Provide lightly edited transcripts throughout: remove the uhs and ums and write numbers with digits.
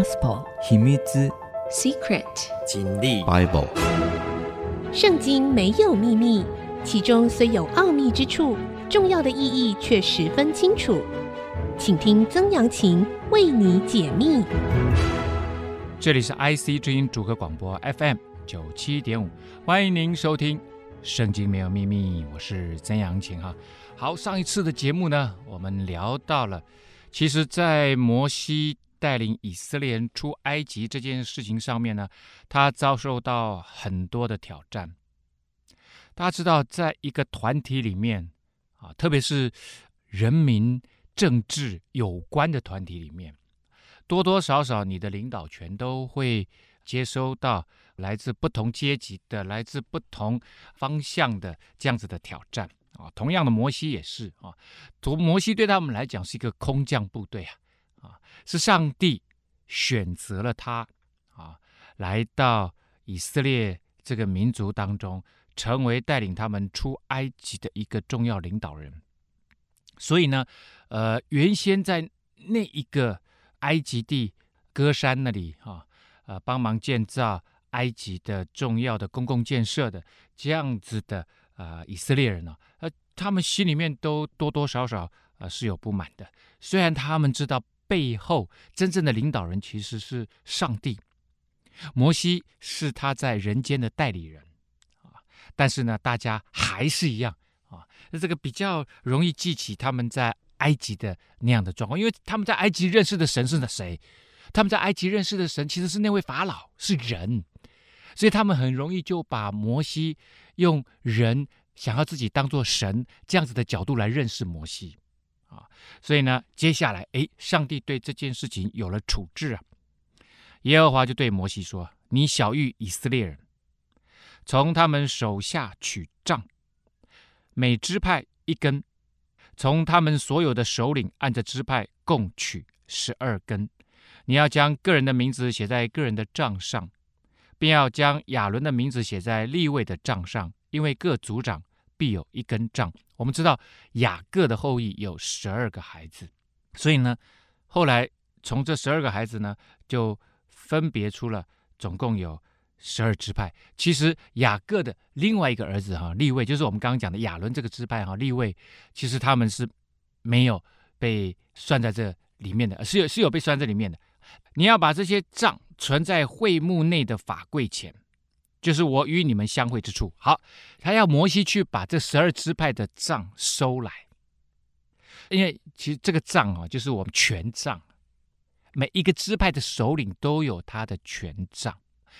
Gospel 秘密 Secret 真理 Bible 圣经没有秘密，其中虽有奥秘之处，重要的意义却十分清楚。请听曾阳晴为你解密。这里是 IC 之音主客广播 FM 97.5， 欢迎您收听圣经没有秘密，我是曾阳晴哈。好，上一次的节目呢，我们聊到了，其实在摩西带领以色列人出埃及这件事情上面呢，他遭受到很多的挑战。大家知道，在一个团体里面啊，特别是人民政治有关的团体里面，多多少少你的领导权都会接收到来自不同阶级的、来自不同方向的这样子的挑战啊。同样的，摩西也是啊。摩西对他们来讲是一个空降部队啊，是上帝选择了他啊，来到以色列这个民族当中，成为带领他们出埃及的一个重要领导人。所以呢，原先在那一个埃及地歌山那里啊，帮忙建造埃及的重要的公共建设的这样子的以色列人呢，他们心里面都多多少少是有不满的。虽然他们知道背后真正的领导人其实是上帝，摩西是他在人间的代理人。但是呢，大家还是一样啊，这个比较容易记起他们在埃及的那样的状况，因为他们在埃及认识的神是谁？他们在埃及认识的神其实是那位法老，是人，所以他们很容易就把摩西用人想要自己当作神这样子的角度来认识摩西啊。所以呢，接下来上帝对这件事情有了处置啊。耶和华就对摩西说：“你晓谕以色列人，从他们手下取杖，每支派一根，从他们所有的首领按着支派共取12根。你要将个人的名字写在个人的杖上，并要将亚伦的名字写在利未的杖上，因为各族长必有一根杖。”我们知道雅各的后裔有12个孩子，所以呢，后来从这12个孩子呢，就分别出了总共有12支派。其实雅各的另外一个儿子利未，就是我们刚刚讲的亚伦这个支派利未，其实他们是没有被算在这里面的，是有被算在里面的。你要把这些杖存在会幕内的法柜前，就是我与你们相会之处。好，他要摩西去把这12支派的杖收来，因为其实这个杖就是我们权杖，每一个支派的首领都有他的权杖。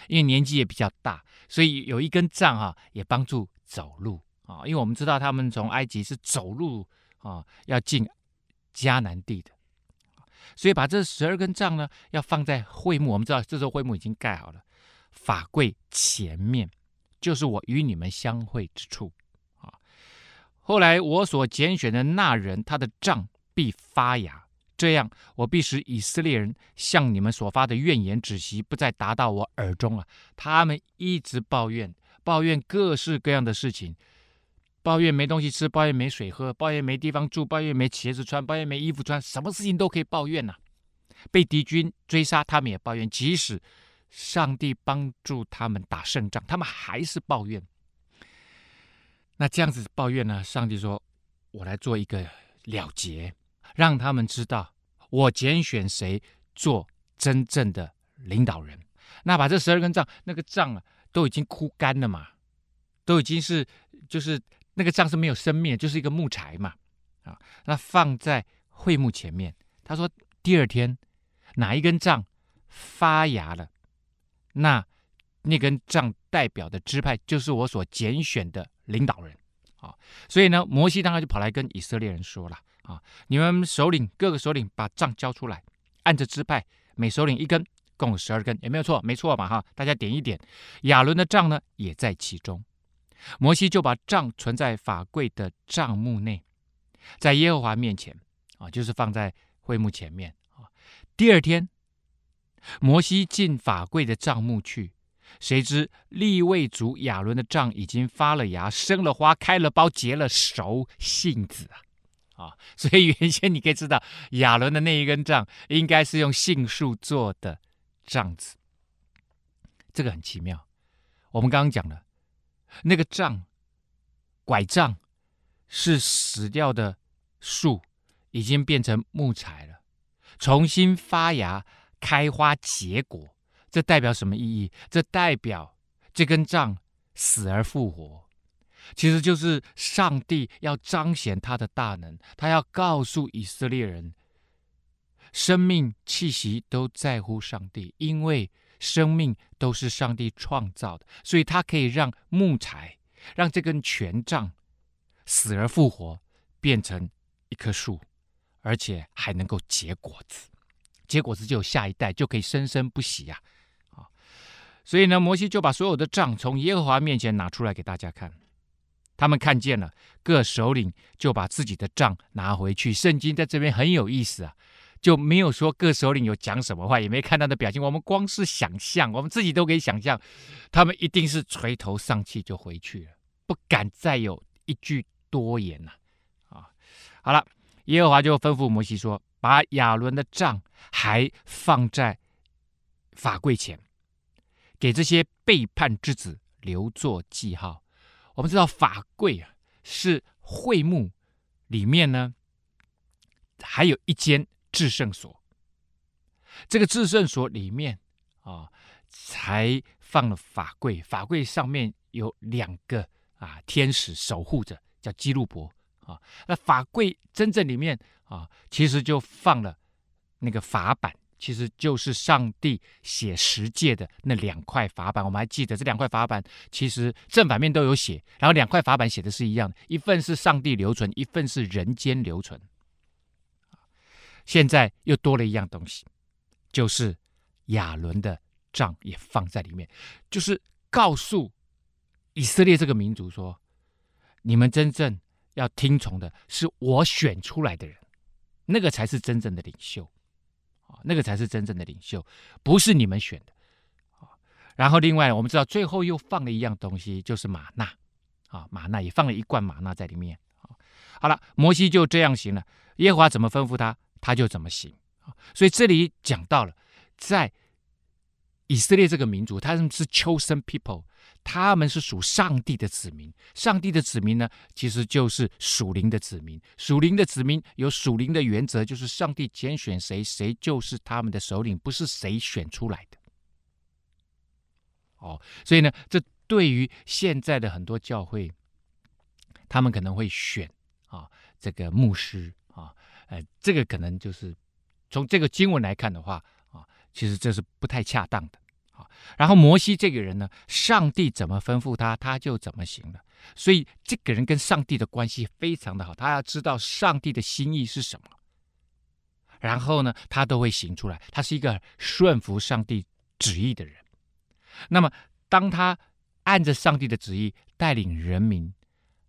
因为年纪也比较大，所以有一根杖也帮助走路啊。因为我们知道他们从埃及是走路啊，要进迦南地的，所以把这12根杖呢，要放在会幕。我们知道这时候会幕已经盖好了，法柜前面，就是我与你们相会之处啊。后来我所拣选的那人，他的杖必发芽。这样，我必使以色列人向你们所发的怨言止息，不再达到我耳中了。他们一直抱怨各式各样的事情，抱怨没东西吃，抱怨没水喝，抱怨没地方住，抱怨没鞋子穿，抱怨没衣服穿，什么事情都可以抱怨被敌军追杀，他们也抱怨；即使上帝帮助他们打胜仗，他们还是抱怨。那这样子抱怨呢？上帝说：“我来做一个了结。”让他们知道我拣选谁做真正的领导人。那把这12根杖，那个杖都已经枯干了嘛，都已经是就是那个杖是没有生命，就是一个木柴嘛那放在会幕前面。他说第二天哪一根杖发芽了，那根杖代表的支派就是我所拣选的领导人所以呢，摩西当然就跑来跟以色列人说了你们各个首领把杖交出来，按着支派，每首领一根，共有12根，也没有错，没错嘛大家点一点。亚伦的杖呢也在其中。摩西就把杖存在法柜的帐幕内，在耶和华面前就是放在会幕前面第二天，摩西进法柜的帐幕去，谁知利未族亚伦的杖已经发了芽，生了花，开了苞，结了熟杏子所以原先你可以知道，亚伦的那一根杖应该是用杏树做的胀子。这个很奇妙，我们刚刚讲了，那个杖，拐杖是死掉的树已经变成木材了，重新发芽、开花、结果。这代表什么意义？这代表这根杖死而复活，其实就是上帝要彰显他的大能，他要告诉以色列人，生命气息都在乎上帝，因为生命都是上帝创造的，所以他可以让木材，让这根权杖死而复活，变成一棵树，而且还能够结果子，结果子就有下一代，就可以生生不息呀！啊，所以呢，摩西就把所有的杖从耶和华面前拿出来给大家看。他们看见了，各首领就把自己的杖拿回去。圣经在这边很有意思啊，就没有说各首领有讲什么话，也没看他的表情。我们光是想象，我们自己都可以想象，他们一定是垂头丧气就回去了，不敢再有一句多言了。啊，好了，耶和华就吩咐摩西说，把亚伦的杖还放在法柜前，给这些背叛之子留作记号。我们知道法柜啊，是会幕里面呢，还有一间至圣所。这个至圣所里面啊，才放了法柜。法柜上面有两个啊天使守护着，叫基路伯啊。那法柜真正里面啊，其实就放了那个法版。其实就是上帝写十诫的那两块法版，我们还记得这两块法版其实正反面都有写，然后两块法版写的是一样的，一份是上帝留存，一份是人间留存。现在又多了一样东西，就是亚伦的杖也放在里面，就是告诉以色列这个民族说，你们真正要听从的是我选出来的人，那个才是真正的领袖，那个才是真正的领袖，不是你们选的。然后另外我们知道最后又放了一样东西，就是玛纳，玛纳也放了一罐玛纳在里面。好了，摩西就这样行了，耶和华怎么吩咐他，他就怎么行。所以这里讲到了，在以色列这个民族，他们是 chosen people， 他们是属上帝的子民。上帝的子民呢，其实就是属灵的子民。属灵的子民有属灵的原则，就是上帝拣选谁，谁就是他们的首领，不是谁选出来的。哦，所以呢，这对于现在的很多教会，他们可能会选啊这个牧师啊，这个可能就是从这个经文来看的话啊，其实这是不太恰当的。然后摩西这个人呢，上帝怎么吩咐他，他就怎么行了。所以这个人跟上帝的关系非常的好，他要知道上帝的心意是什么，然后呢，他都会行出来。他是一个顺服上帝旨意的人。那么当他按着上帝的旨意带领人民，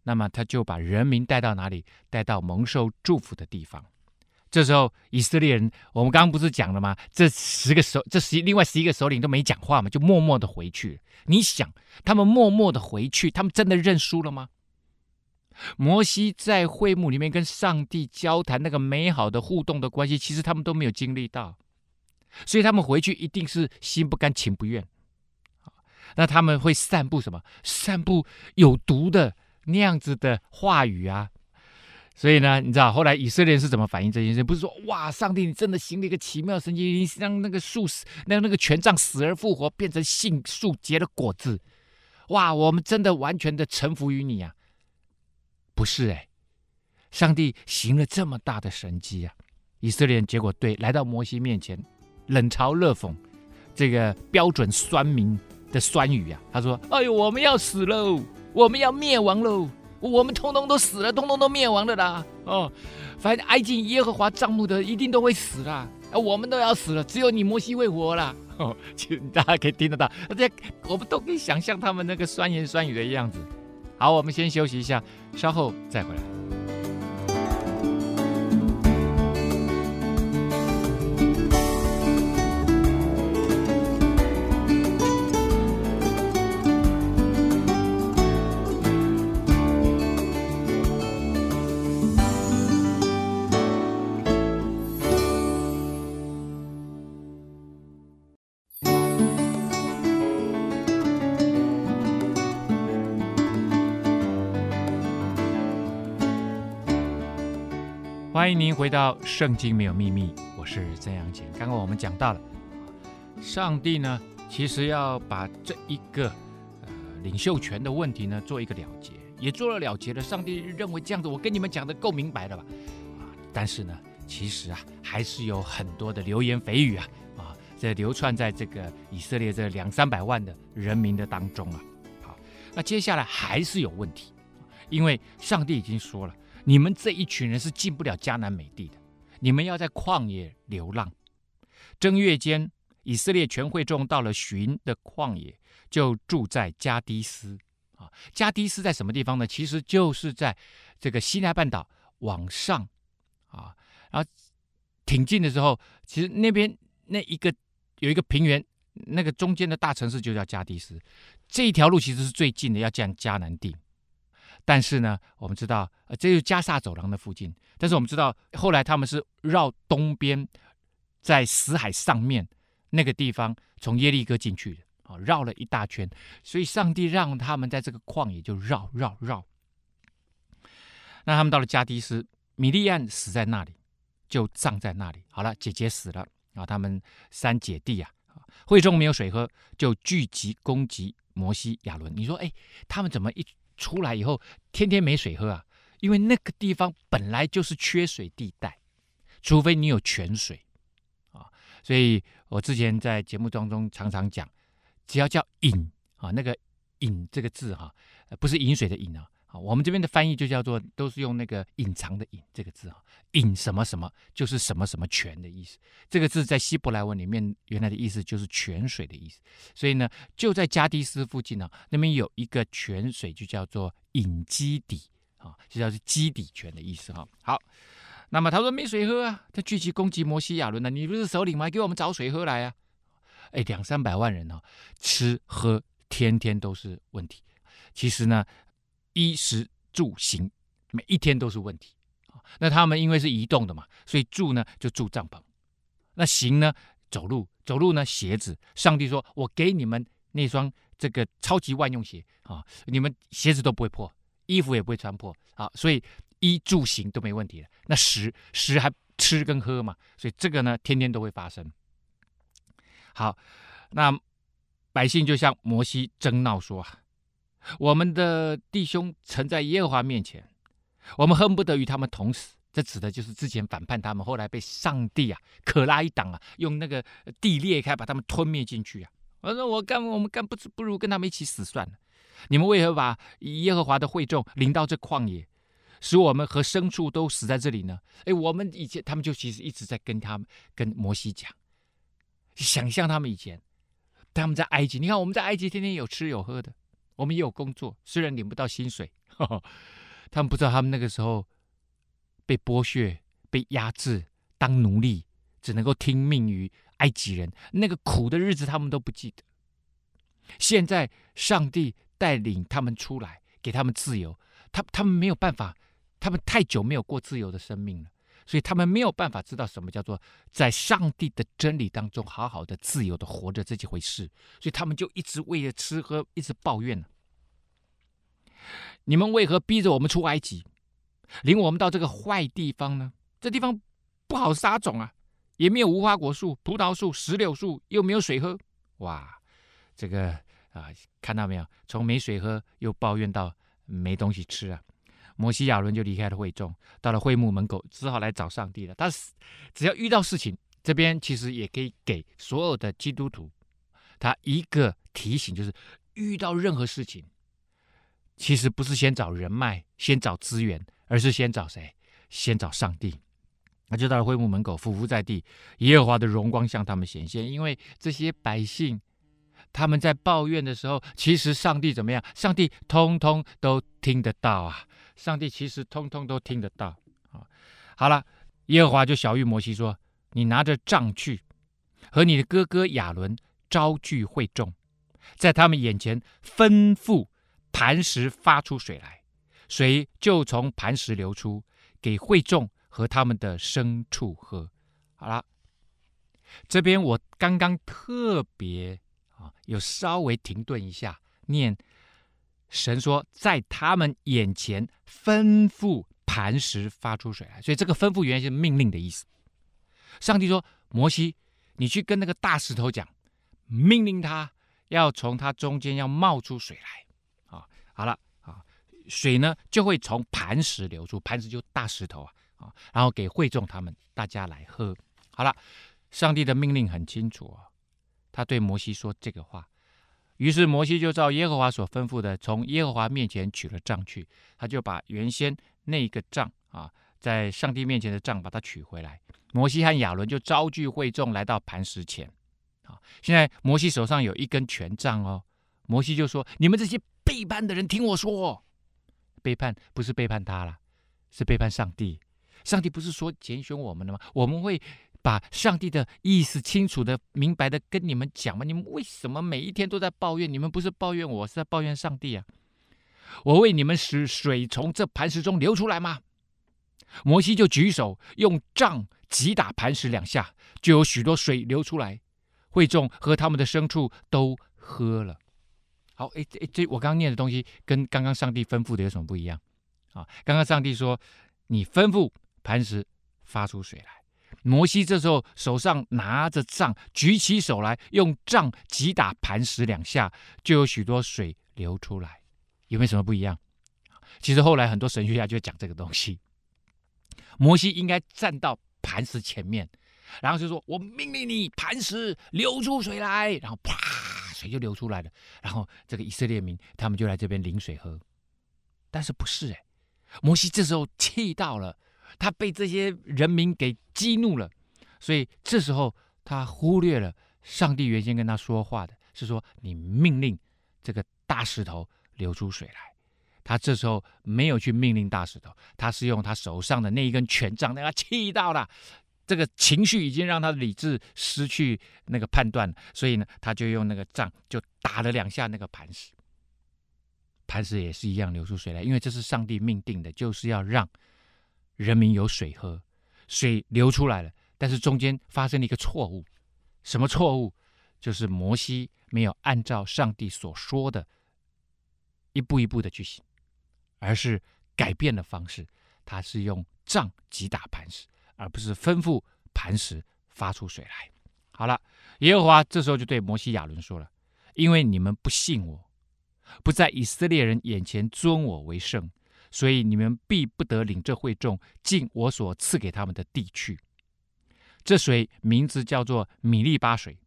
那么他就把人民带到哪里？带到蒙受祝福的地方。这时候以色列人，我们刚刚不是讲了吗？另外11个首领都没讲话嘛，就默默的回去。你想，他们默默的回去，他们真的认输了吗？摩西在会幕里面跟上帝交谈那个美好的互动的关系，其实他们都没有经历到，所以他们回去一定是心不甘情不愿。那他们会散布什么？散布有毒的那样子的话语啊。所以呢，你知道后来以色列人是怎么反应这件事？不是说哇，上帝你真的行了一个奇妙的神迹，让那个树死，让那个权杖死而复活，变成杏树结了果子，哇，我们真的完全的臣服于你啊！不是上帝行了这么大的神迹啊！以色列人结果来到摩西面前，冷嘲热讽，这个标准酸民的酸语啊，他说：“哎呦，我们要死喽，我们要灭亡喽。”我们通通都死了，通通都灭亡了啦！哦，反正挨近耶和华帐幕的一定都会死啦，我们都要死了，只有你摩西会活啦！哦，大家可以听得到，我们都可以想象他们那个酸言酸语的样子。好，我们先休息一下，稍后再回来。欢迎您回到圣经没有秘密，我是曾阳晴。刚刚我们讲到了上帝呢，其实要把这一个领袖权的问题呢做一个了结，也做了了结了。上帝认为这样子，我跟你们讲的够明白了吧？但是呢，其实啊，还是有很多的流言蜚语啊，这流窜在这个以色列这200-300万的人民的当中啊。好，那接下来还是有问题，因为上帝已经说了，你们这一群人是进不了迦南美地的，你们要在旷野流浪。正月间，以色列全会众到了寻的旷野，就住在加低斯。加低斯在什么地方呢？其实就是在这个西奈半岛往上然后挺近的时候，其实那边那一个有一个平原，那个中间的大城市就叫加低斯。这一条路其实是最近的，要进迦南地。但是呢，我们知道，这就是加萨走廊的附近。但是我们知道，后来他们是绕东边，在死海上面那个地方，从耶利哥进去的，绕了一大圈。所以上帝让他们在这个旷野就绕。那他们到了加低斯，米利暗死在那里，就葬在那里。好了，姐姐死了，然后他们3姐弟会众没有水喝，就聚集攻击摩西亚伦。你说，他们怎么一出来以后天天没水喝啊？因为那个地方本来就是缺水地带，除非你有泉水所以我之前在节目当中常常讲，只要叫饮那个饮这个字不是饮水的饮我们这边的翻译就叫做，都是用那个隐藏的隐这个字饮什么什么就是什么什么泉的意思。这个字在希伯来文里面原来的意思就是泉水的意思。所以呢，就在加低斯附近那边有一个泉水，就叫做隐基底就叫做基底泉的意思好，那么他说没水喝他聚集攻击摩西亚伦你不是首领吗？给我们找水喝来啊！200-300万人吃喝天天都是问题。其实呢，衣食住行每一天都是问题。那他们因为是移动的嘛，所以住呢就住帐篷，那行呢走路呢鞋子。上帝说，我给你们那双这个超级万用鞋你们鞋子都不会破，衣服也不会穿破所以衣住行都没问题了。那食还吃跟喝嘛，所以这个呢天天都会发生。好，那百姓就向摩西争闹说我们的弟兄曾在耶和华面前，我们恨不得与他们同死。这指的就是之前反叛他们，后来被上帝可拉一党用那个地裂开把他们吞灭进去我说我们不如跟他们一起死算了。你们为何把耶和华的会众领到这旷野，使我们和牲畜都死在这里呢？我们以前他们就其实一直在跟摩西讲，想象他们在埃及，你看我们在埃及天天有吃有喝的，我们也有工作，虽然领不到薪水他们不知道他们那个时候被剥削被压制当奴隶，只能够听命于埃及人，那个苦的日子他们都不记得。现在上帝带领他们出来给他们自由，他们没有办法，他们太久没有过自由的生命了，所以他们没有办法知道什么叫做在上帝的真理当中好好的自由的活着这几回事。所以他们就一直为了吃喝一直抱怨你们为何逼着我们出埃及，领我们到这个坏地方呢？这地方不好撒种也没有无花果树、葡萄树、石榴树，又没有水喝。哇，这个看到没有，从没水喝又抱怨到没东西吃摩西亚伦就离开了会众，到了会幕门口，只好来找上帝了。他只要遇到事情，这边其实也可以给所有的基督徒他一个提醒，就是遇到任何事情，其实不是先找人脉先找资源，而是先找谁？先找上帝。那就到了会幕门口，俯伏在地，耶和华的荣光向他们显现。因为这些百姓他们在抱怨的时候，其实上帝怎么样？上帝通通都听得到上帝其实通通都听得到。好了，耶和华就晓谕摩西说，你拿着杖去，和你的哥哥亚伦招聚会众，在他们眼前吩咐磐石发出水来，水就从磐石流出，给会众和他们的牲畜喝。好了，这边我刚刚特别有稍微停顿一下，念神说在他们眼前吩咐磐石发出水来。所以这个吩咐原来是命令的意思。上帝说：“摩西，你去跟那个大石头讲，命令他要从他中间要冒出水来。”啊，好了啊，水呢就会从磐石流出，磐石就大石头啊，然后给会众他们大家来喝。好了，上帝的命令很清楚啊，他对摩西说这个话。于是摩西就照耶和华所吩咐的，从耶和华面前取了杖去。他就把原先那一个杖啊，在上帝面前的杖，把它取回来。摩西和亚伦就招聚会众，来到磐石前。啊，现在摩西手上有一根权杖哦。摩西就说：“你们这些背叛的人，听我说哦。”背叛不是背叛他啦，是背叛上帝。上帝不是说拣选我们的吗？我们会把上帝的意思清楚的、明白的跟你们讲吗？你们为什么每一天都在抱怨？你们不是抱怨我，是在抱怨上帝啊！我为你们使水从这磐石中流出来吗？摩西就举手用杖击打磐石两下，就有许多水流出来，会众和他们的牲畜都喝了。好，这我刚念的东西跟刚刚上帝吩咐的有什么不一样啊？刚刚上帝说：“你吩咐磐石发出水来。”摩西这时候手上拿着杖，举起手来，用杖击打磐石两下，就有许多水流出来。有没有什么不一样？其实后来很多神学家就讲这个东西。摩西应该站到磐石前面，然后就说：“我命令你，磐石流出水来。”然后啪，水就流出来了。然后这个以色列民他们就来这边领水喝。但是不是哎？摩西这时候气到了。他被这些人民给激怒了，所以这时候他忽略了上帝原先跟他说话的是说：“你命令这个大石头流出水来。”他这时候没有去命令大石头，他是用他手上的那一根权杖，让他气到了，这个情绪已经让他的理智失去那个判断，所以呢，他就用那个杖就打了两下那个磐石，磐石也是一样流出水来，因为这是上帝命定的，就是要让人民有水喝，水流出来了，但是中间发生了一个错误。什么错误？就是摩西没有按照上帝所说的一步一步的去行，而是改变了方式。他是用杖击打磐石，而不是吩咐磐石发出水来。好了，耶和华这时候就对摩西亚伦说了：“因为你们不信我，不在以色列人眼前尊我为圣，所以你们必不得领这会众进我所赐给他们的地去。”这水名字叫做米利巴水，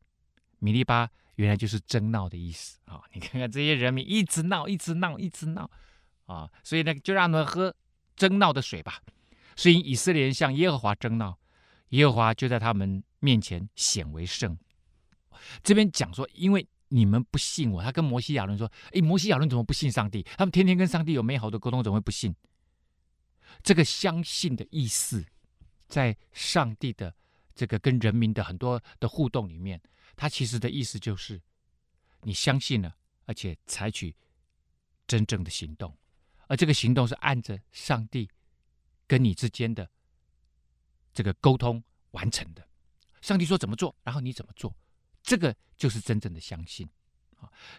米利巴原来就是争闹的意思啊！你看看这些人民一直闹，一直闹，一直闹啊！所以呢，就让他们喝争闹的水吧。所以以色列人向耶和华争闹，耶和华就在他们面前显为圣。这边讲说，因为你们不信我，他跟摩西亚伦说：“哎，摩西亚伦怎么不信上帝？他们天天跟上帝有美好的沟通，怎么会不信？”这个相信的意思，在上帝的这个跟人民的很多的互动里面，他其实的意思就是你相信了，而且采取真正的行动，而这个行动是按着上帝跟你之间的这个沟通完成的。上帝说怎么做，然后你怎么做。这个就是真正的相信。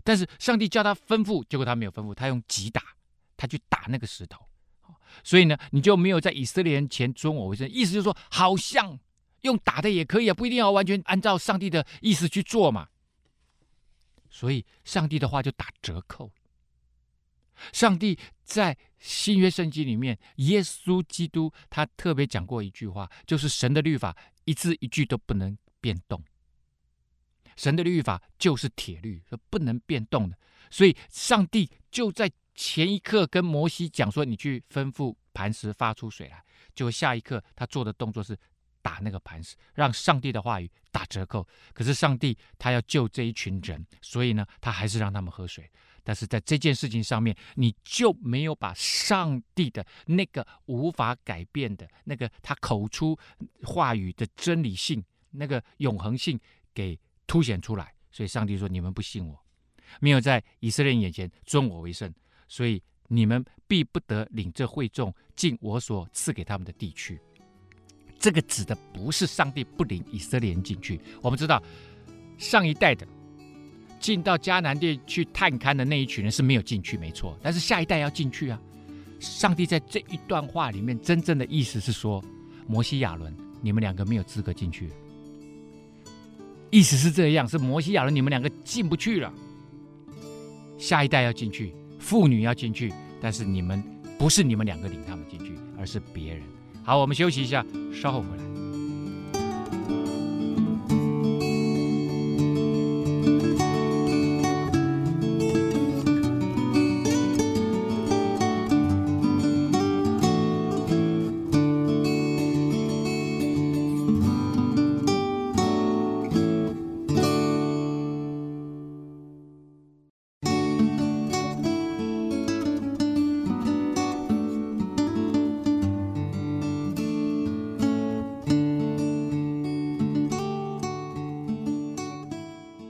但是上帝叫他吩咐，结果他没有吩咐，他用击打，他去打那个石头。所以呢，你就没有在以色列人前尊我为圣。意思就是说，好像用打的也可以啊，不一定要完全按照上帝的意思去做嘛。所以上帝的话就打折扣。上帝在新约圣经里面，耶稣基督他特别讲过一句话，就是神的律法一字一句都不能变动。神的律法就是铁律，不能变动的。所以上帝就在前一刻跟摩西讲说：“你去吩咐磐石发出水来。”结果下一刻他做的动作是打那个磐石，让上帝的话语打折扣。可是上帝他要救这一群人，所以呢，他还是让他们喝水。但是在这件事情上面，你就没有把上帝的那个无法改变的那个他口出话语的真理性、那个永恒性给凸显出来。所以上帝说：“你们不信我，没有在以色列人眼前尊我为圣，所以你们必不得领这会众进我所赐给他们的地区。”这个指的不是上帝不领以色列人进去。我们知道上一代的进到迦南地去探勘的那一群人是没有进去，没错，但是下一代要进去啊。上帝在这一段话里面真正的意思是说，摩西亚伦你们两个没有资格进去，意思是这样，是摩西亚伦你们两个进不去了，下一代要进去，妇女要进去，但是你们不是你们两个领他们进去，而是别人。好，我们休息一下，稍后回来。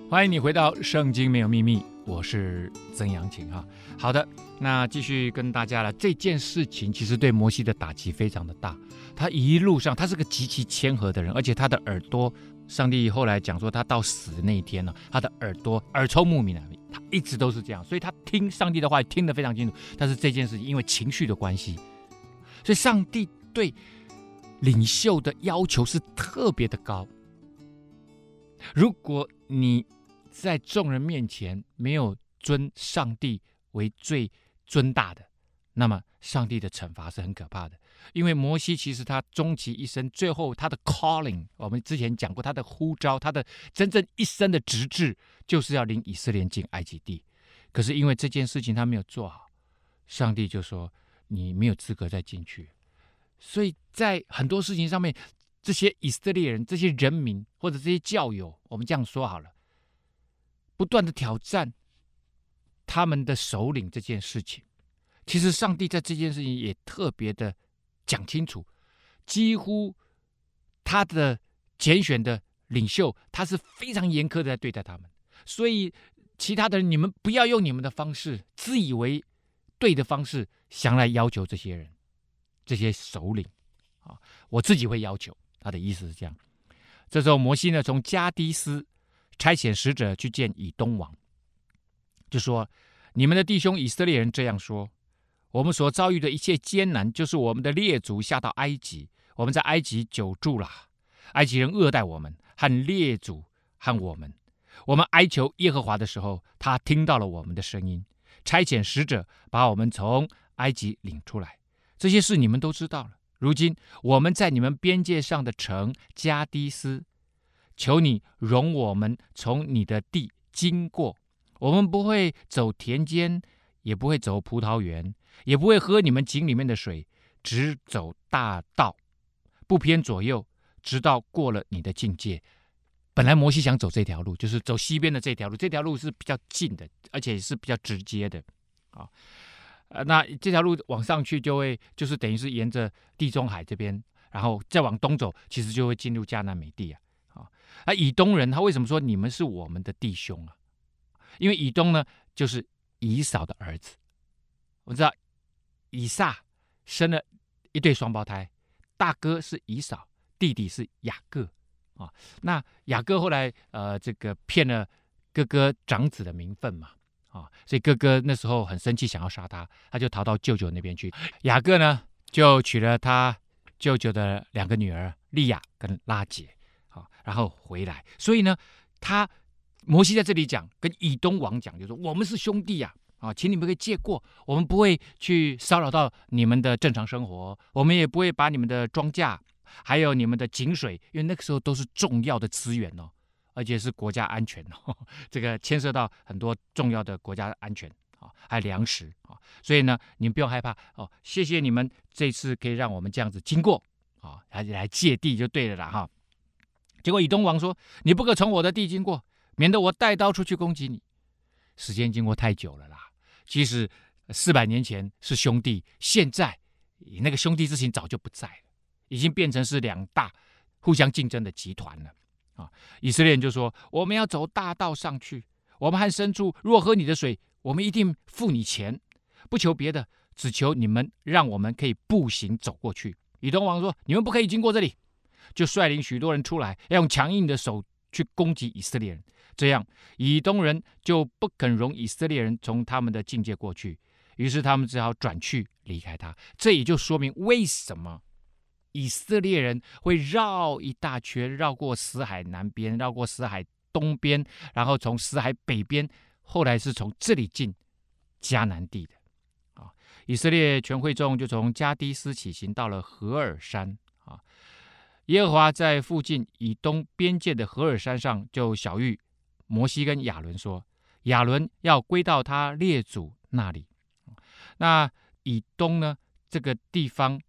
欢迎你回到《圣经没有秘密》，我是曾阳晴哈。好的，那继续跟大家了。这件事情其实对摩西的打击非常的大，他一路上他是个极其谦和的人，而且他的耳朵，上帝后来讲说他到死那一天呢，他的耳朵耳聪目明，他一直都是这样，所以他听上帝的话听得非常清楚。但是这件事情因为情绪的关系，所以上帝对领袖的要求是特别的高。如果你在众人面前没有尊上帝为最尊大的，那么上帝的惩罚是很可怕的。因为摩西其实他终其一生，最后他的 calling， 我们之前讲过，他的呼召，他的真正一生的职志就是要领以色列进埃及地。可是因为这件事情他没有做好，上帝就说你没有资格再进去。所以在很多事情上面，这些以色列人，这些人民，或者这些教友，我们这样说好了，不断的挑战他们的首领这件事情，其实上帝在这件事情也特别的讲清楚，几乎他的拣选的领袖，他是非常严苛的在对待他们。所以其他的人，你们不要用你们的方式，自以为对的方式想来要求这些人，这些首领啊，我自己会要求。他的意思是这样。这时候摩西呢，从加低斯差遣使者去见以东王，就说，你们的弟兄以色列人这样说，我们所遭遇的一切艰难，就是我们的列祖下到埃及，我们在埃及久住了，埃及人恶待我们和列祖和我们，我们哀求耶和华的时候，他听到了我们的声音，差遣使者把我们从埃及领出来，这些事你们都知道了。如今我们在你们边界上的城加低斯，求你容我们从你的地经过，我们不会走田间，也不会走葡萄园，也不会喝你们井里面的水，只走大道，不偏左右，直到过了你的境界。本来摩西想走这条路，就是走西边的这条路，这条路是比较近的，而且是比较直接的啊。那这条路往上去就会，就是等于是沿着地中海这边，然后再往东走，其实就会进入迦南美地啊。啊，以东人他为什么说你们是我们的弟兄啊？因为以东呢，就是以扫的儿子。我们知道以撒生了一对双胞胎，大哥是以扫，弟弟是雅各啊。那雅各后来这个骗了哥哥长子的名分嘛。啊，所以哥哥那时候很生气，想要杀他，他就逃到舅舅那边去。雅各呢，就娶了他舅舅的两个女儿利亚跟拉结，啊，然后回来。所以呢，摩西在这里讲，跟以东王讲，就说我们是兄弟呀，啊，请你们可以借过，我们不会去骚扰到你们的正常生活，我们也不会把你们的庄稼，还有你们的井水，因为那个时候都是重要的资源哦。而且是国家安全，这个牵涉到很多重要的国家安全啊，还有粮食啊，所以呢，你们不用害怕哦。谢谢你们这次可以让我们这样子经过啊，来借地就对了啦哈。结果以东王说：“你不可从我的地经过，免得我带刀出去攻击你。”时间经过太久了啦，其实400年前是兄弟，现在那个兄弟之情早就不在了，已经变成是两大互相竞争的集团了。啊，以色列人就说，我们要走大道上去，我们和牲畜若喝你的水，我们一定付你钱，不求别的，只求你们让我们可以步行走过去。以东王说，你们不可以经过这里，就率领许多人出来，要用强硬的手去攻击以色列人，这样以东人就不肯容以色列人从他们的境界过去，于是他们只好转去离开他。这也就说明为什么以色列人会绕一大圈，绕过死海南边，绕过死海东边，然后从死海北边，后来是从这里进迦南地的。以色列全会众就从加低斯起行，到了何珥山。耶和华在附近以东边界的何珥山上就晓谕摩西跟亚伦说，亚伦要归到他列祖那里。那以东呢，这个地方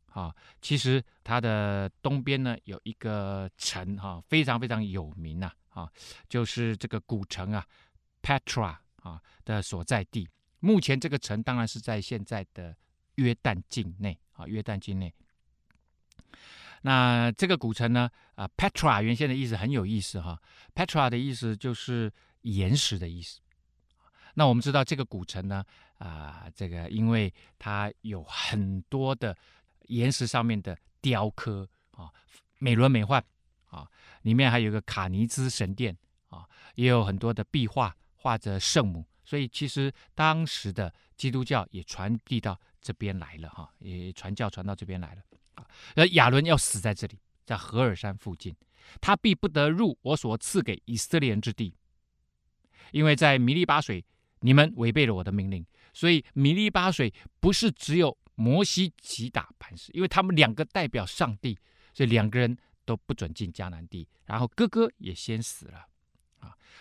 其实它的东边呢有一个城非常非常有名就是这个古城Petra 的所在地。目前这个城当然是在现在的约旦境内约旦境内。那这个古城呢Petra 原先的意思很有意思Petra 的意思就是岩石的意思。那我们知道这个古城呢这个因为它有很多的岩石上面的雕刻美轮美奂里面还有个卡尼兹神殿也有很多的壁画画着圣母，所以其实当时的基督教也传递到这边来了也传教传到这边来了。而亚伦要死在这里，在何珥山附近，他必不得入我所赐给以色列人之地，因为在米利巴水你们违背了我的命令。所以米利巴水不是只有摩西击打磐石，因为他们两个代表上帝，所以两个人都不准进迦南地，然后哥哥也先死了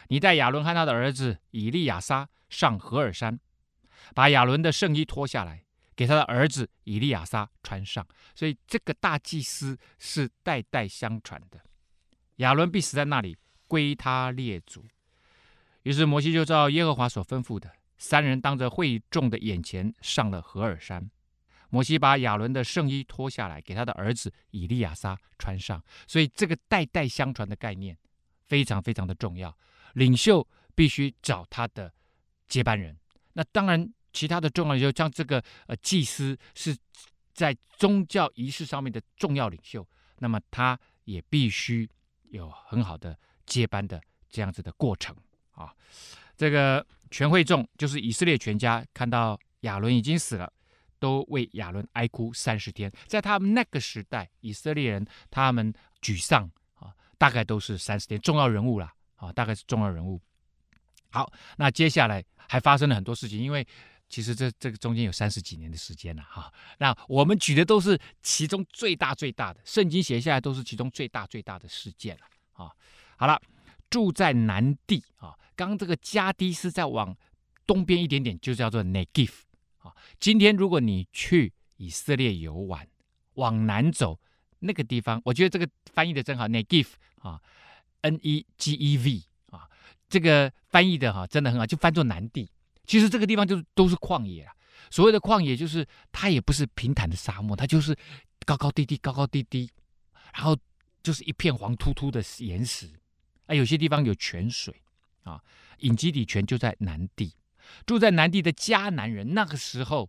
你带亚伦和他的儿子以利亚撒上何珥山，把亚伦的圣衣脱下来给他的儿子以利亚撒穿上。所以这个大祭司是代代相传的，亚伦必死在那里，归他列祖。于是摩西就照耶和华所吩咐的，三人当着会众的眼前上了何珥山。摩西把亚伦的圣衣脱下来给他的儿子以利亚撒穿上。所以这个代代相传的概念非常非常的重要，领袖必须找他的接班人。那当然其他的重要领袖，像这个祭司是在宗教仪式上面的重要领袖，那么他也必须有很好的接班的这样子的过程这个全会众就是以色列全家看到亚伦已经死了，都为亚伦哀哭30天。在他们那个时代，以色列人他们沮丧大概都是30天，重要人物啦大概是重要人物。好，那接下来还发生了很多事情，因为其实这个中间有30几年的时间了那我们举的都是其中最大最大的，圣经写下来都是其中最大最大的事件了好了，住在南地刚这个加低斯再往东边一点点就叫做 Negev今天如果你去以色列游玩，往南走那个地方，我觉得这个翻译的真好 ，Negev N-E-G-E-V 这个翻译的真的很好，就翻作南地。其实这个地方就都是旷野所谓的旷野就是它也不是平坦的沙漠，它就是高高低低高高低低，然后就是一片黄秃秃的岩石有些地方有泉水隐基底泉就在南地。住在南地的迦南人，那个时候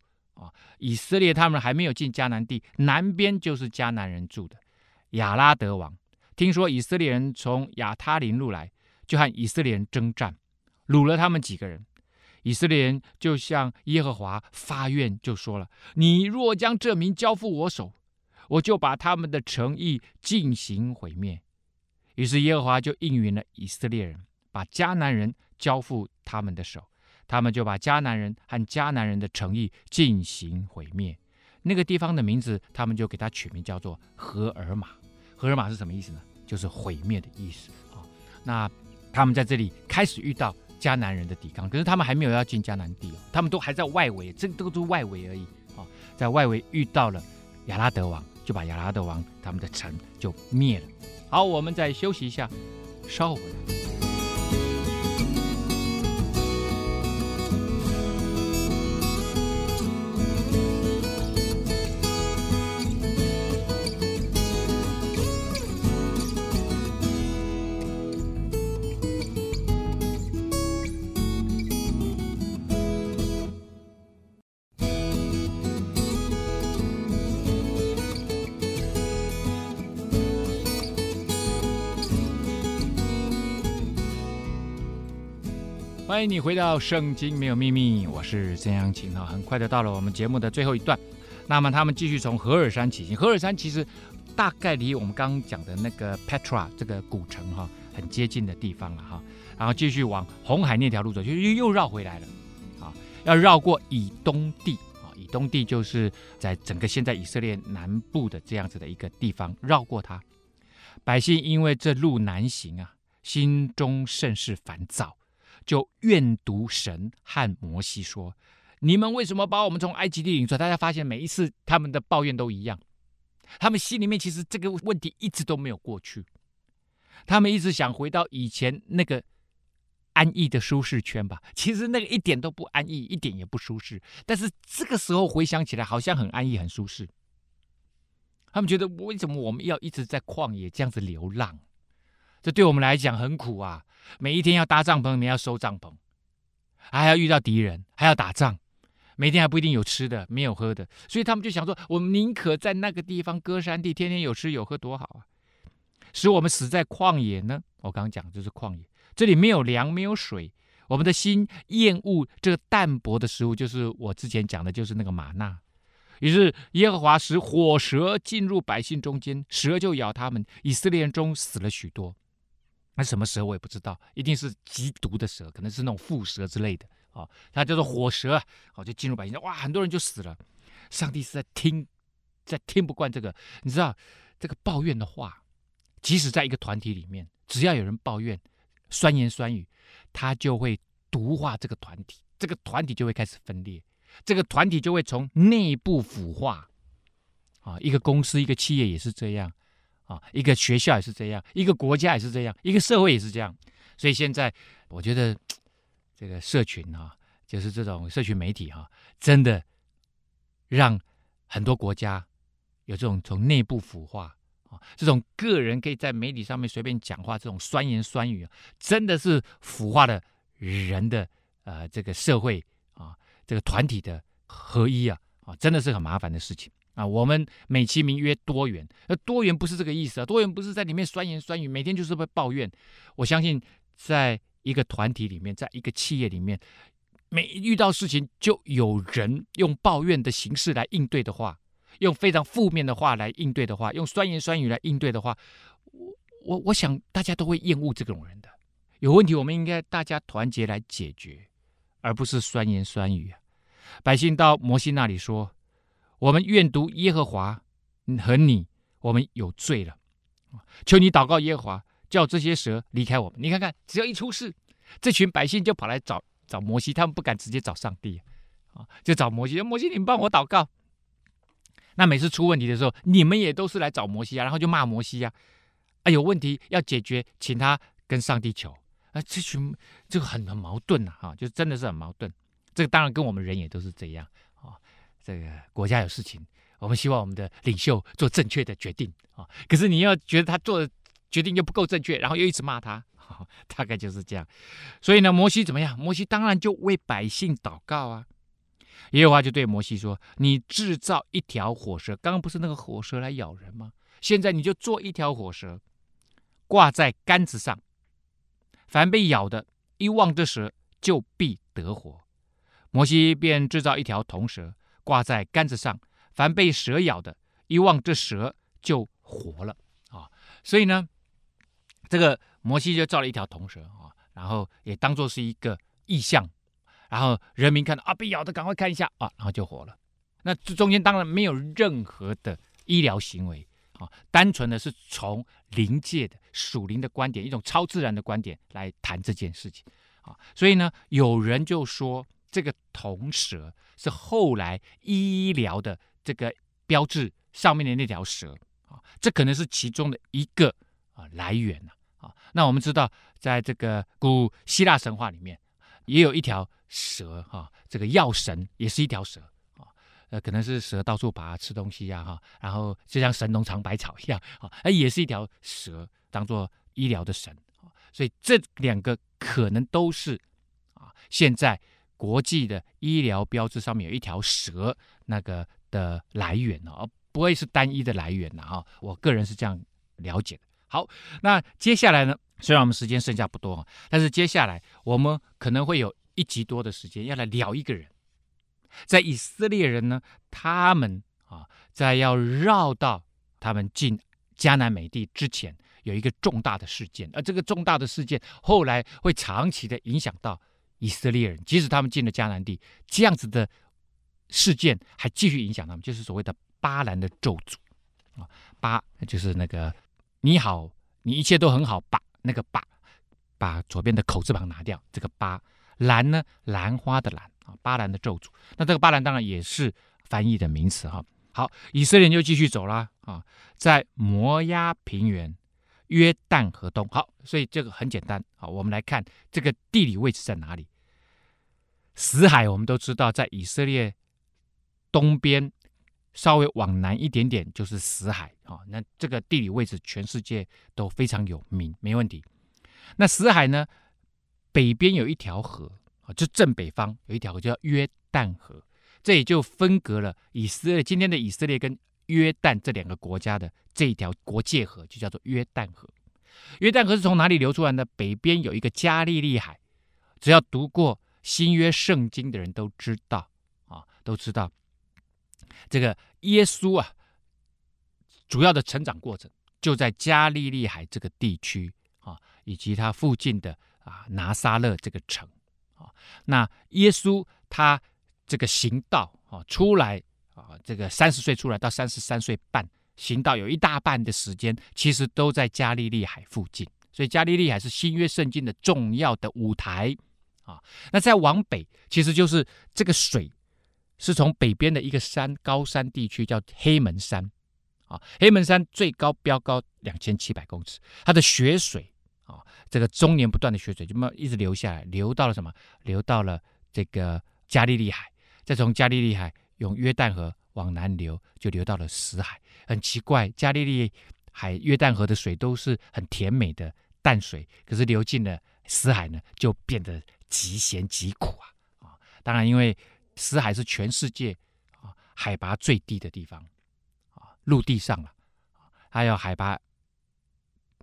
以色列他们还没有进迦南地，南边就是迦南人住的。亚拉德王听说以色列人从亚他林路来，就和以色列人征战，掳了他们几个人。以色列人就向耶和华发愿，就说了，你若将这民交付我手，我就把他们的城邑进行毁灭。于是耶和华就应允了以色列人，把迦南人交付他们的手，他们就把迦南人和迦南人的城邑进行毁灭。那个地方的名字他们就给它取名叫做何珥玛。何珥玛是什么意思呢？就是毁灭的意思那他们在这里开始遇到迦南人的抵抗，可是他们还没有要进迦南地他们都还在外围，这都是外围而已在外围遇到了亚拉德王，就把亚拉德王他们的城就灭了。好，我们再休息一下，稍后回来。欢迎你回到《圣经没有秘密》，我是曾阳晴。很快的到了我们节目的最后一段，那么他们继续从何珥山起行。何珥山其实大概离我们刚刚讲的那个 Petra 这个古城很接近的地方了哈，然后继续往红海那条路走，就又绕回来了啊，要绕过以东地啊，以东地就是在整个现在以色列南部的这样子的一个地方，绕过它。百姓因为这路难行啊，心中甚是烦躁。就怨毒神和摩西说：“你们为什么把我们从埃及地领出来？”大家发现每一次他们的抱怨都一样，他们心里面其实这个问题一直都没有过去，他们一直想回到以前那个安逸的舒适圈吧。其实那个一点都不安逸，一点也不舒适，但是这个时候回想起来好像很安逸很舒适。他们觉得为什么我们要一直在旷野这样子流浪？这对我们来讲很苦啊，每一天要搭帐篷，你要收帐篷，还要遇到敌人，还要打仗，每天还不一定有吃的，没有喝的。所以他们就想说，我们宁可在那个地方歌山地，天天有吃有喝多好啊，使我们死在旷野呢？我刚刚讲就是旷野，这里没有粮，没有水，我们的心厌恶这个淡薄的食物，就是我之前讲的，就是那个玛纳。于是耶和华使火蛇进入百姓中间，蛇就咬他们，以色列人中死了许多。那什么蛇我也不知道，一定是极毒的蛇，可能是那种蝮蛇之类的啊，它叫做火蛇啊，就进入百姓，哇，很多人就死了。上帝是在听不惯这个，你知道这个抱怨的话，即使在一个团体里面，只要有人抱怨、酸言酸语，他就会毒化这个团体，这个团体就会开始分裂，这个团体就会从内部腐化啊。一个公司、一个企业也是这样。一个学校也是这样，一个国家也是这样，一个社会也是这样。所以现在我觉得这个社群就是这种社群媒体真的让很多国家有这种从内部腐化这种个人可以在媒体上面随便讲话，这种酸言酸语真的是腐化了人的这个社会这个团体的合一真的是很麻烦的事情。我们美其名曰多元，多元不是这个意思多元不是在里面酸言酸语，每天就是会抱怨。我相信在一个团体里面，在一个企业里面，每遇到事情就有人用抱怨的形式来应对的话，用非常负面的话来应对的话，用酸言酸语来应对的话， 我想大家都会厌恶这种人的。有问题我们应该大家团结来解决，而不是酸言酸语百姓到摩西那里说，我们怨毒耶和华和你，我们有罪了，求你祷告耶和华，叫这些蛇离开我们。你看看，只要一出事，这群百姓就跑来找摩西，他们不敢直接找上帝就找摩西，摩西你们帮我祷告。那每次出问题的时候，你们也都是来找摩西然后就骂摩西有问题要解决，请他跟上帝求这群这个很矛盾就真的是很矛盾。这个当然跟我们人也都是这样这个国家有事情，我们希望我们的领袖做正确的决定可是你要觉得他做的决定又不够正确，然后又一直骂他大概就是这样。所以呢，摩西怎么样？摩西当然就为百姓祷告耶和华就对摩西说，你制造一条火蛇，刚刚不是那个火蛇来咬人吗？现在你就做一条火蛇，挂在杆子上，凡被咬的一望这蛇就必得活。摩西便制造一条铜蛇，挂在杆子上，凡被蛇咬的一望这蛇就活了所以呢，这个摩西就造了一条铜蛇然后也当作是一个意象，然后人民看到被咬的赶快看一下然后就活了。那这中间当然没有任何的医疗行为单纯的是从灵界的属灵的观点，一种超自然的观点来谈这件事情所以呢，有人就说这个铜蛇是后来医疗的这个标志上面的那条蛇这可能是其中的一个来源那我们知道在这个古希腊神话里面也有一条蛇这个药神也是一条蛇可能是蛇到处爬吃东西然后就像神农尝百草一样也是一条蛇当做医疗的神所以这两个可能都是现在国际的医疗标志上面有一条蛇那个的来源不会是单一的来源我个人是这样了解的。好，那接下来呢，虽然我们时间剩下不多，但是接下来我们可能会有一集多的时间要来聊一个人。在以色列人呢，他们在要绕到他们进迦南美地之前，有一个重大的事件，而这个重大的事件后来会长期的影响到以色列人，即使他们进了迦南地，这样子的事件还继续影响他们，就是所谓的巴兰的咒诅。巴就是那个你好，你一切都很好吧，那个吧，把左边的口字旁拿掉，这个巴。兰呢，兰花的兰，巴兰的咒诅。那这个巴兰当然也是翻译的名词哈。好，以色列人就继续走啦啊，在摩押平原、约旦河东。好，所以这个很简单啊，我们来看这个地理位置在哪里。死海我们都知道，在以色列东边稍微往南一点点就是死海啊。那这个地理位置全世界都非常有名，没问题。那死海呢，北边有一条河啊，就正北方有一条河叫约旦河。这也就分隔了以色列今天的以色列跟约旦这两个国家的这一条国界河，就叫做约旦河。约旦河是从哪里流出来的？北边有一个加利利海，只要读过新约圣经的人都知道啊，都知道这个耶稣啊，主要的成长过程就在加利利海这个地区啊，以及他附近的啊拿撒勒这个城啊。那耶稣他这个行道啊，出来啊，这个30岁出来到33岁半，行道有一大半的时间，其实都在加利利海附近，所以加利利海是新约圣经的重要的舞台啊。那再往北，其实就是这个水是从北边的一个山高山地区叫黑门山啊，黑门山最高标高2700公尺，它的雪水啊，这个终年不断的雪水就一直流下来，流到了什么？流到了这个加利利海。再从加利利海用约旦河往南流，就流到了死海。很奇怪，加利利海、约旦河的水都是很甜美的淡水，可是流进了死海呢，就变得极咸极苦啊！当然，因为死海是全世界海拔最低的地方啊，陆地上了，它要海拔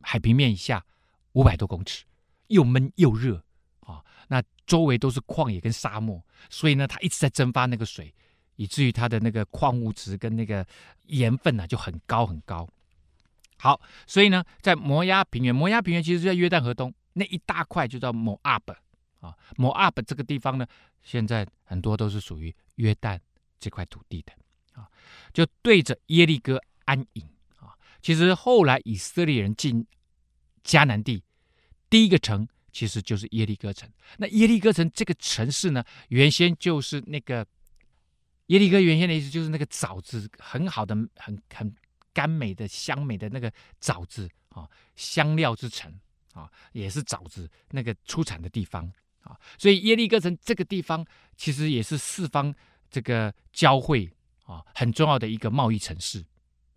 海平面以下500多公尺，又闷又热啊。那周围都是旷野跟沙漠，所以呢，它一直在蒸发那个水，以至于它的那个矿物质跟那个盐分呢就很高很高。好，所以呢，在摩押平原，摩押平原其实就在约旦河东那一大块，就叫摩阿伯啊。摩阿伯这个地方呢，现在很多都是属于约旦这块土地的啊，就对着耶利哥安营啊。其实后来以色列人进迦南地，第一个城其实就是耶利哥城。那耶利哥城这个城市呢，原先就是那个耶利哥原先的意思就是那个枣子很好的、很甘美的、香美的那个枣子啊，香料之城啊，也是枣子那个出产的地方啊。所以耶利哥城这个地方其实也是四方这个交汇啊很重要的一个贸易城市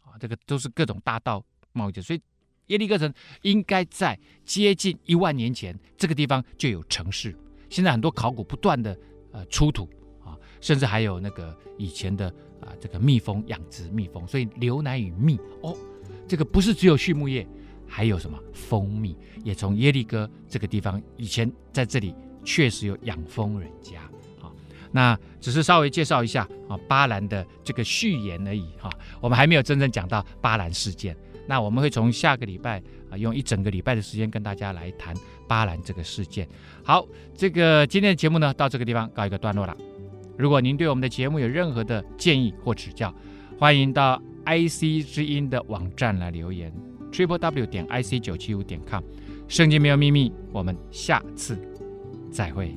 啊，这个都是各种大道贸易的，所以耶利哥城应该在接近10000年前，这个地方就有城市。现在很多考古不断的出土啊，甚至还有那个以前的啊这个蜜蜂养殖蜜蜂，所以牛奶与蜜哦，这个不是只有畜牧业，还有什么蜂蜜，也从耶利哥这个地方以前在这里确实有养蜂人家啊。那只是稍微介绍一下啊巴兰的这个序言而已哈，我们还没有真正讲到巴兰事件。那我们会从下个礼拜啊，用一整个礼拜的时间跟大家来谈巴兰这个事件。好，这个今天的节目呢，到这个地方告一个段落了。如果您对我们的节目有任何的建议或指教，欢迎到 IC 之音的网站来留言 www.ic975.com。 圣经没有秘密，我们下次再会。